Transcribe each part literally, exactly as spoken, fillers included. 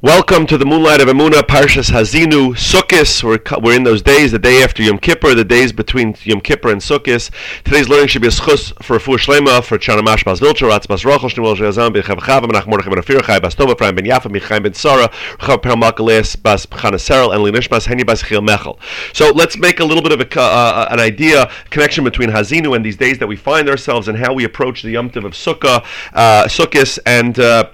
Welcome to the Moonlight of Emunah, Parshas Ha'azinu, Sukkos. We're, we're in those days, the day after Yom Kippur, the days between Yom Kippur and Sukkos. Today's learning should be a schus for Refuah Shlema, for Chanamash Bas Vilcher, Ratz Bas Rochel, Shnemuel Shehazam, B'Chav Chav, Menach Mordechai Ben Afir, Chai Bas Tova, Ephraim Ben Yafa, Michaim Ben Sara, Rechav Perel Malkaleas Bas Chana Serel, and Linishmas Heni Bas Chil Mechel. So let's make a little bit of a, uh, an idea, connection between Ha'azinu and these days that we find ourselves and how we approach the Yom Tov of Sukkah, uh, Sukkos, and uh,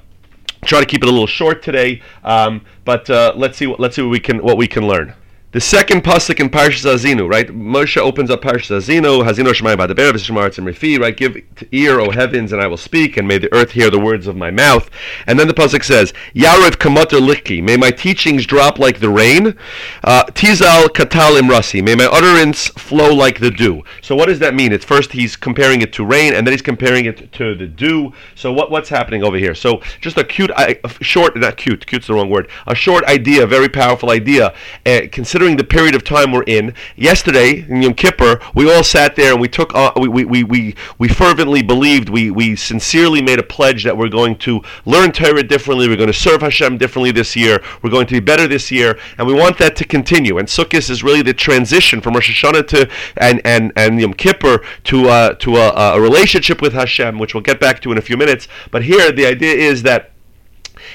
try to keep it a little short today, um, but uh, let's see what let's see what we can what we can learn. The second pasuk in Parshas Ha'azinu, right? Moshe opens up Parshas Ha'azinu, Ha'azinu Shemayim Ba'daber, V'shemaretz and Refi, right? Give ear, O heavens, and I will speak, and may the earth hear the words of my mouth. And then the pasuk says, Yariv kamoter lichki, may my teachings drop like the rain. Uh, Tizal katal imrasi, may my utterance flow like the dew. So what does that mean? It's first he's comparing it to rain, and then he's comparing it to the dew. So what what's happening over here? So just a cute, a short, not cute, cute's the wrong word, a short idea, very powerful idea. Uh, consider the period of time we're in. Yesterday in Yom Kippur, we all sat there and we took uh, we, we, we, we, we fervently believed, we, we sincerely made a pledge that we're going to learn Torah differently, we're going to serve Hashem differently this year, we're going to be better this year, and we want that to continue. And Sukkos is really the transition from Rosh Hashanah to and, and, and Yom Kippur to uh, to a, a relationship with Hashem, which we'll get back to in a few minutes. But here the idea is that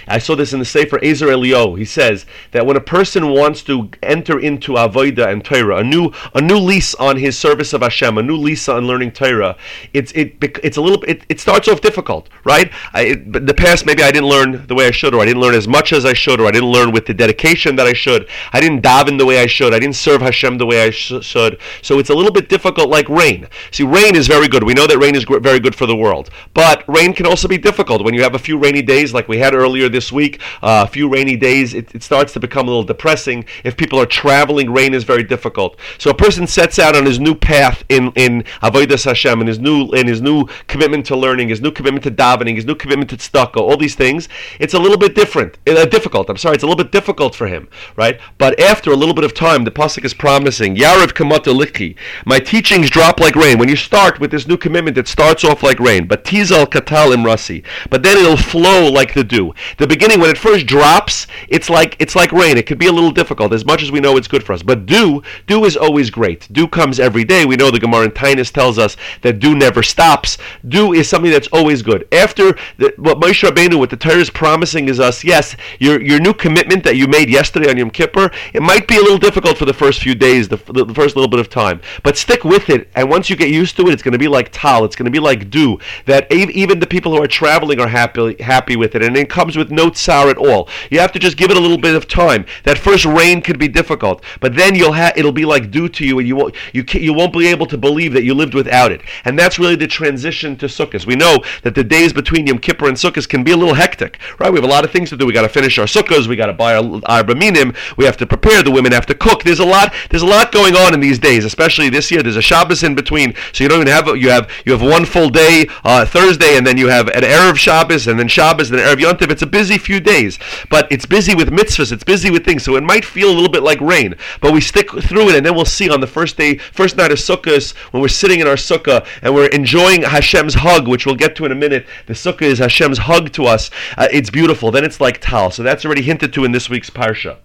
I saw this in the Sefer Ezer Elio. He says that when a person wants to enter into Avoida and Torah, a new a new lease on his service of Hashem, a new lease on learning Torah, it's it it's a little it, it starts off difficult, right? I, it, in the past, maybe I didn't learn the way I should, or I didn't learn as much as I should, or I didn't learn with the dedication that I should. I didn't daven the way I should. I didn't serve Hashem the way I sh- should. So it's a little bit difficult, like rain. See, rain is very good. We know that rain is gr- very good for the world, but rain can also be difficult when you have a few rainy days, like we had earlier this week, uh, a few rainy days, it, it starts to become a little depressing. If people are traveling, rain is very difficult. So a person sets out on his new path in in avodas Hashem, in his new in his new commitment to learning, his new commitment to davening, his new commitment to tzedaka, all these things. It's a little bit different, uh, difficult. I'm sorry, it's a little bit difficult for him, right? But after a little bit of time, the pasuk is promising, Yariv kamoter lichki, my teachings drop like rain. When you start with this new commitment, it starts off like rain. But Tizal katal imrasi, but then it'll flow like the dew. The beginning, when it first drops, it's like it's like rain. It could be a little difficult, as much as we know it's good for us. But dew, dew is always great. Dew comes every day. We know the Gemara in Tainus tells us that dew never stops. Dew is something that's always good. After the, what Moshe Rabbeinu, what the Torah is promising is us, yes, your your new commitment that you made yesterday on Yom Kippur, it might be a little difficult for the first few days, the, the, the first little bit of time. But stick with it, and once you get used to it, it's going to be like tal. It's going to be like dew, that even the people who are traveling are happy, happy with it, and it comes with no tsar at all. You have to just give it a little bit of time. That first rain could be difficult, but then you'll ha- it'll be like due to you, and you won't you can- you won't be able to believe that you lived without it. And that's really the transition to Sukkot. We know that the days between Yom Kippur and Sukkot can be a little hectic, right? We have a lot of things to do. We got to finish our Sukkos. We got to buy our arba minim. We have to prepare. The women have to cook. There's a lot. There's a lot going on in these days, especially this year. There's a Shabbos in between, so you don't even have a, you have you have one full day uh, Thursday, and then you have an erev Shabbos, and then Shabbos, and then erev Yontif. It's a busy few days, but it's busy with mitzvahs, it's busy with things, so it might feel a little bit like rain, but we stick through it, and then we'll see on the first day, first night of Sukkos, when we're sitting in our Sukkah, and we're enjoying Hashem's hug, which we'll get to in a minute. The Sukkah is Hashem's hug to us. Uh, it's beautiful. Then it's like tal, so that's already hinted to in this week's Parsha.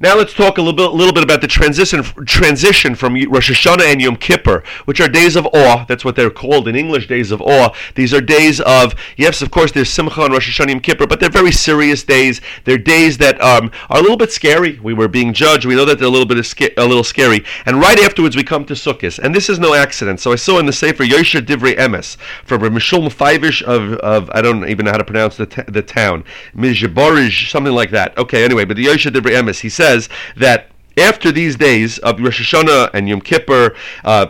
Now let's talk a little bit, little bit about the transition transition from Rosh Hashanah and Yom Kippur, which are days of awe. That's what they're called in English, days of awe. These are days of, yes, of course, there's Simcha and Rosh Hashanah and Yom Kippur, but they're very serious days. They're days that um, are a little bit scary. We were being judged. We know that they're a little bit of sca- a little scary. And right afterwards, we come to Sukkot, and this is no accident. So I saw in the Sefer Yosher Divrei Emes from Mishul Mefaivish of, of I don't even know how to pronounce the t- the town, Mizhiborish, something like that. Okay, anyway, but the Yosher Divrei Emes, he said that after these days of Rosh Hashanah and Yom Kippur, uh,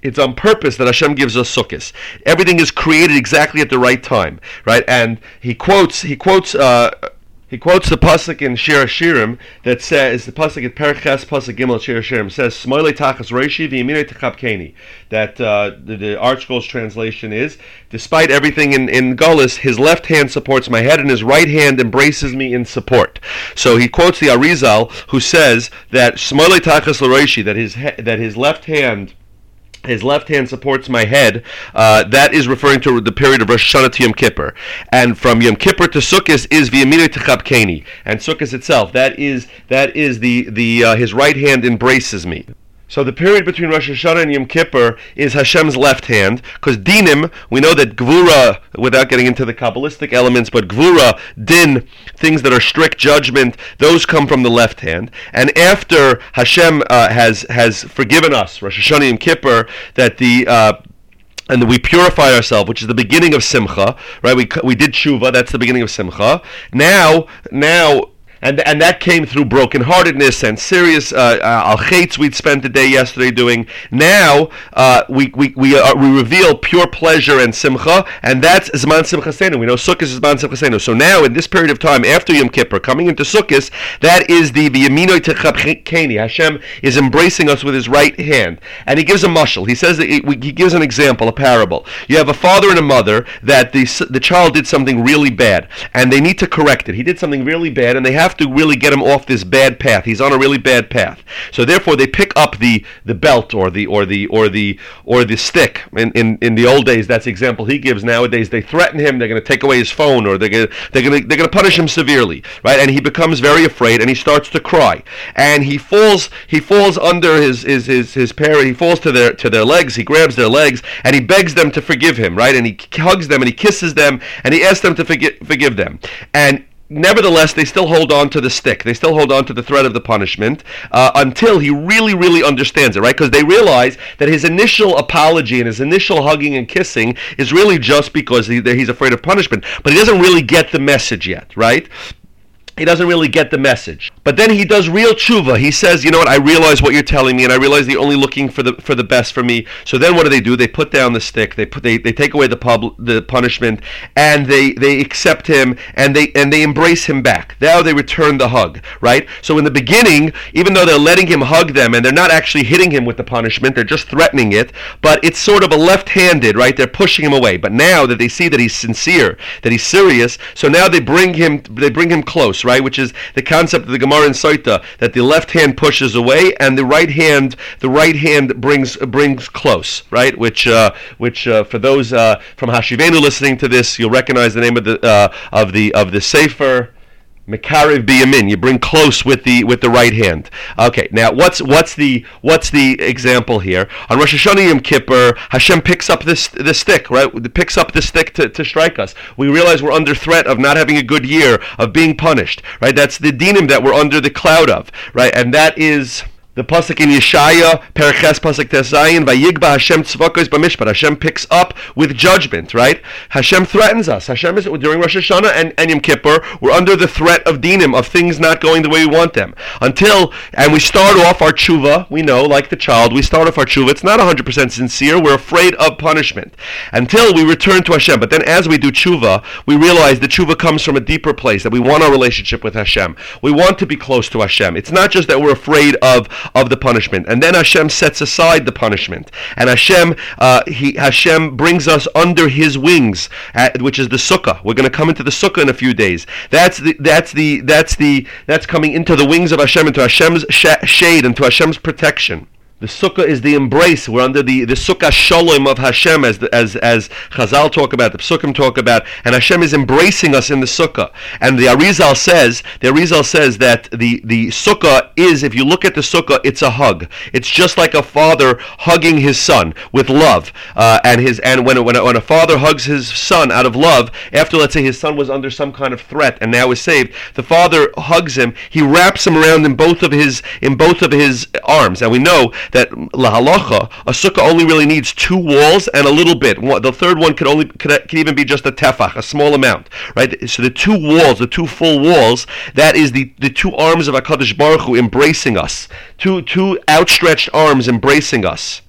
it's on purpose that Hashem gives us Sukkos. Everything is created exactly at the right time, right? And he quotes, he quotes, uh, he quotes the pasuk in Shir Hashirim that says, the pasuk at Perches pasuk Gimel Shir Hashirim says, "Smoilei tachas reishi v'yaminei t'chapkeni." That uh, the, the Arch Goals translation is, "Despite everything in in Golis, his left hand supports my head, and his right hand embraces me in support." So he quotes the Arizal, who says that "Smoilei tachas l'reishi," that his he- that his left hand his left hand supports my head, uh, that is referring to the period of Rosh Hashanah to Yom Kippur. And from Yom Kippur to Sukkos is V'yamini Techabkeni. And Sukkos itself, that is that is the, the uh, his right hand embraces me. So the period between Rosh Hashanah and Yom Kippur is Hashem's left hand, because dinim, we know that Gvura, without getting into the Kabbalistic elements, but Gvura, din, things that are strict judgment, those come from the left hand. And after Hashem uh, has has forgiven us, Rosh Hashanah Yom Kippur, that the... Uh, and we purify ourselves, which is the beginning of Simcha, right? We we did Tshuva, that's the beginning of Simcha. Now, now... And and that came through brokenheartedness and serious uh, uh, al-chaitz we'd spent the day yesterday doing. Now uh, we we we, uh, we reveal pure pleasure and simcha, and that's zman simcha senu. We know Sukkos is zman simcha senu. So now in this period of time after Yom Kippur, coming into Sukkos, that is the v'yaminoi techabkeni. Hashem is embracing us with His right hand, and He gives a mashal. He says that he, he gives an example, a parable. You have a father and a mother that the the child did something really bad, and they need to correct it. He did something really bad, and they have to really get him off this bad path. He's on a really bad path. So therefore they pick up the, the belt or the or the or the or the stick. In, in in the old days, that's the example he gives. Nowadays they threaten him, they're gonna take away his phone, or they're gonna they're gonna they're gonna punish him severely. Right? And he becomes very afraid and he starts to cry. And he falls he falls under his his his, his parent, he falls to their to their legs, he grabs their legs and he begs them to forgive him, right? And he hugs them and he kisses them and he asks them to forgive forgive them. And nevertheless, they still hold on to the stick. They still hold on to the threat of the punishment uh, until he really, really understands it, right? Because they realize that his initial apology and his initial hugging and kissing is really just because he, he's afraid of punishment. But he doesn't really get the message yet, right? He doesn't really get the message. But then he does real tshuva. He says, you know what, I realize what you're telling me, and I realize you're only looking for the for the best for me. So then what do they do? They put down the stick. They put, they, they take away the pub, the punishment, and they, they accept him, and they and they embrace him back. Now they return the hug, right? So in the beginning, even though they're letting him hug them, and they're not actually hitting him with the punishment, they're just threatening it, but it's sort of a left-handed, right? They're pushing him away. But now that they see that he's sincere, that he's serious, so now they bring him they bring him close, right? Right, which is the concept of the Gemara in Soita, that the left hand pushes away and the right hand, the right hand brings brings close, right? Which uh, which uh, for those uh, from Hashivenu listening to this, you'll recognize the name of the uh, of the of the Sefer. Mekarev biyamin, you bring close with the with the right hand. Okay, now what's what's the what's the example here? On Rosh Hashanah Yom Kippur, Hashem picks up this the stick, right? Picks up the stick to, to strike us. We realize we're under threat of not having a good year, of being punished, right? That's the dinim that we're under the cloud of, right? And that is the pasuk in Yeshaya, Perches pasuk Tezayin, Vayigba Hashem tzvakos b'mishpat. Hashem picks up with judgment, right? Hashem threatens us. Hashem is during Rosh Hashanah and, and Yom Kippur. We're under the threat of dinim, of things not going the way we want them. Until and we start off our tshuva. We know, like the child, we start off our tshuva. It's not one hundred percent sincere. We're afraid of punishment until we return to Hashem. But then, as we do tshuva, we realize the tshuva comes from a deeper place, that we want our relationship with Hashem. We want to be close to Hashem. It's not just that we're afraid of. of the punishment, and then Hashem sets aside the punishment, and Hashem uh, he Hashem brings us under His wings, at, which is the Sukkah. We're going to come into the Sukkah in a few days. That's the that's the that's the that's coming into the wings of Hashem, into Hashem's sh- shade, into Hashem's protection. The Sukkah is the embrace. We're under the, the Sukkah Shalom of Hashem, as the, as as Chazal talk about, the Psukim talk about, and Hashem is embracing us in the Sukkah. And the Arizal says, the Arizal says that the, the Sukkah is, if you look at the Sukkah, it's a hug. It's just like a father hugging his son with love. Uh, and his and when when when a father hugs his son out of love, after let's say his son was under some kind of threat and now is saved, the father hugs him. He wraps him around in both of his in both of his arms, and we know that lahalacha, a sukkah only really needs two walls and a little bit. The third one could only could, could even be just a tefach, a small amount, right? So the two walls, the two full walls, that is the, the two arms of HaKadosh Baruch Hu embracing us, two two outstretched arms embracing us.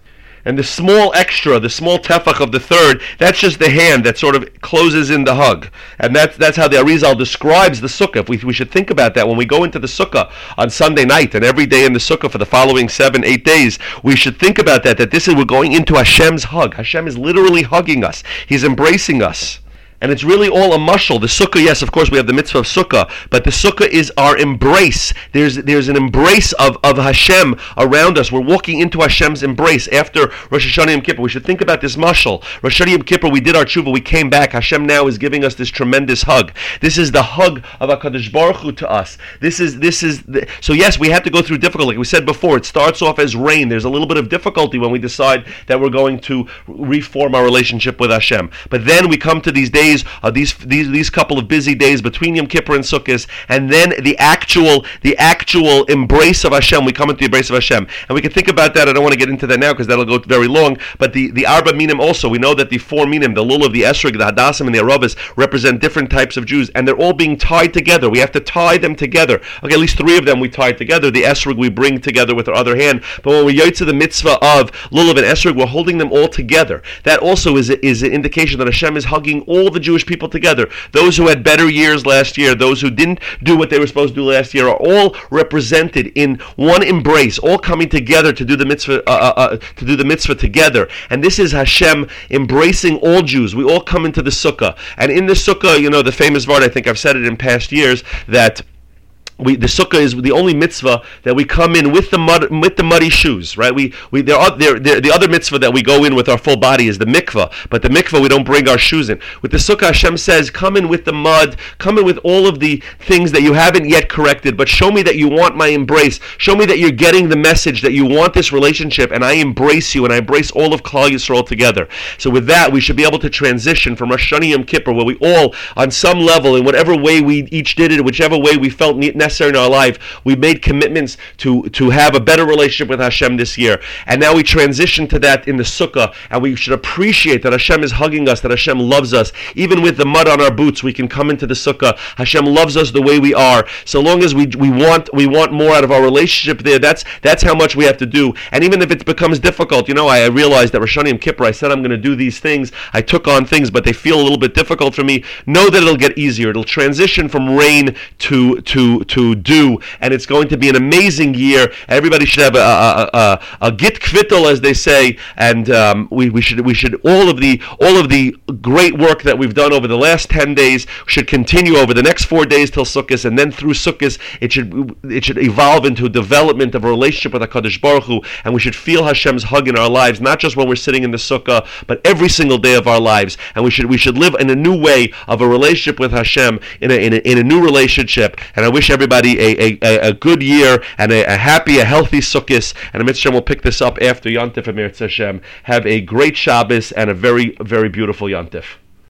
And the small extra, the small tefach of the third, that's just the hand that sort of closes in the hug. And that's, that's how the Arizal describes the sukkah. We, we should think about that when we go into the sukkah on Sunday night and every day in the sukkah for the following seven, eight days. We should think about that, that this is, we're going into Hashem's hug. Hashem is literally hugging us. He's embracing us. And it's really all a mashal. The sukkah, yes, of course, we have the mitzvah of sukkah, but the sukkah is our embrace. There's there's an embrace of, of Hashem around us. We're walking into Hashem's embrace after Rosh Hashanah Yom Kippur. We should think about this mashal. Rosh Hashanah Yom Kippur, we did our tshuva, we came back. Hashem now is giving us this tremendous hug. This is the hug of HaKadosh Baruch Hu to us. This is this is the, so yes, we have to go through difficult. Like we said before, it starts off as rain. There's a little bit of difficulty when we decide that we're going to reform our relationship with Hashem. But then we come to these days. Uh, these these these couple of busy days between Yom Kippur and Sukkos, and then the actual the actual embrace of Hashem. We come into the embrace of Hashem, and we can think about that. I don't want to get into that now because that'll go very long. But the the arba minim also, we know that the four minim, the lulav, the esrog, the hadasim, and the arabas represent different types of Jews, and they're all being tied together. We have to tie them together. Okay, at least three of them we tie together. The esrog we bring together with our other hand, but when we yotze to the mitzvah of lulav and esrog, we're holding them all together. That also is a, is an indication that Hashem is hugging all the Jewish people together. Those who had better years last year, those who didn't do what they were supposed to do last year, are all represented in one embrace, all coming together to do the mitzvah, uh, uh, to do the mitzvah together. And this is Hashem embracing all Jews. We all come into the sukkah, and in the sukkah, you know, the famous vart. I think I've said it in past years that. We, the sukkah is the only mitzvah that we come in with the mud, with the muddy shoes, right? We we there are there, there the other mitzvah that we go in with our full body is the mikvah, but the mikvah we don't bring our shoes in. With the sukkah, Hashem says, "Come in with the mud, come in with all of the things that you haven't yet corrected, but show me that you want my embrace. Show me that you're getting the message that you want this relationship, and I embrace you, and I embrace all of Klal Yisrael together." So with that, we should be able to transition from Rosh Hashanah Yom Kippur, where we all, on some level, in whatever way we each did it, whichever way we felt necessary in our life, we made commitments to to have a better relationship with Hashem this year, and now we transition to that in the sukkah, and we should appreciate that Hashem is hugging us, that Hashem loves us, even with the mud on our boots. We can come into the sukkah. Hashem loves us the way we are, so long as we we want we want more out of our relationship there. That's that's how much we have to do, and even if it becomes difficult, you know, I, I realized that Rosh Hashanah Yom Kippur, I said I'm going to do these things, I took on things, but they feel a little bit difficult for me. Know that it'll get easier. It'll transition from rain to to to. do, and it's going to be an amazing year. Everybody should have a, a, a, a git kvittel, as they say, and um, we, we should we should all of the all of the great work that we've done over the last ten days should continue over the next four days till Sukkot, and then through Sukkot it should it should evolve into a development of a relationship with HaKadosh Baruch Hu, and we should feel Hashem's hug in our lives, not just when we're sitting in the sukkah, but every single day of our lives, and we should we should live in a new way of a relationship with Hashem, in a in a, in a new relationship. And I wish everybody A, a, a good year and a, a happy, a healthy Sukkos. And Amit Hashem will pick this up after Yontif, Amit Hashem. Have a great Shabbos and a very, very beautiful Yontif.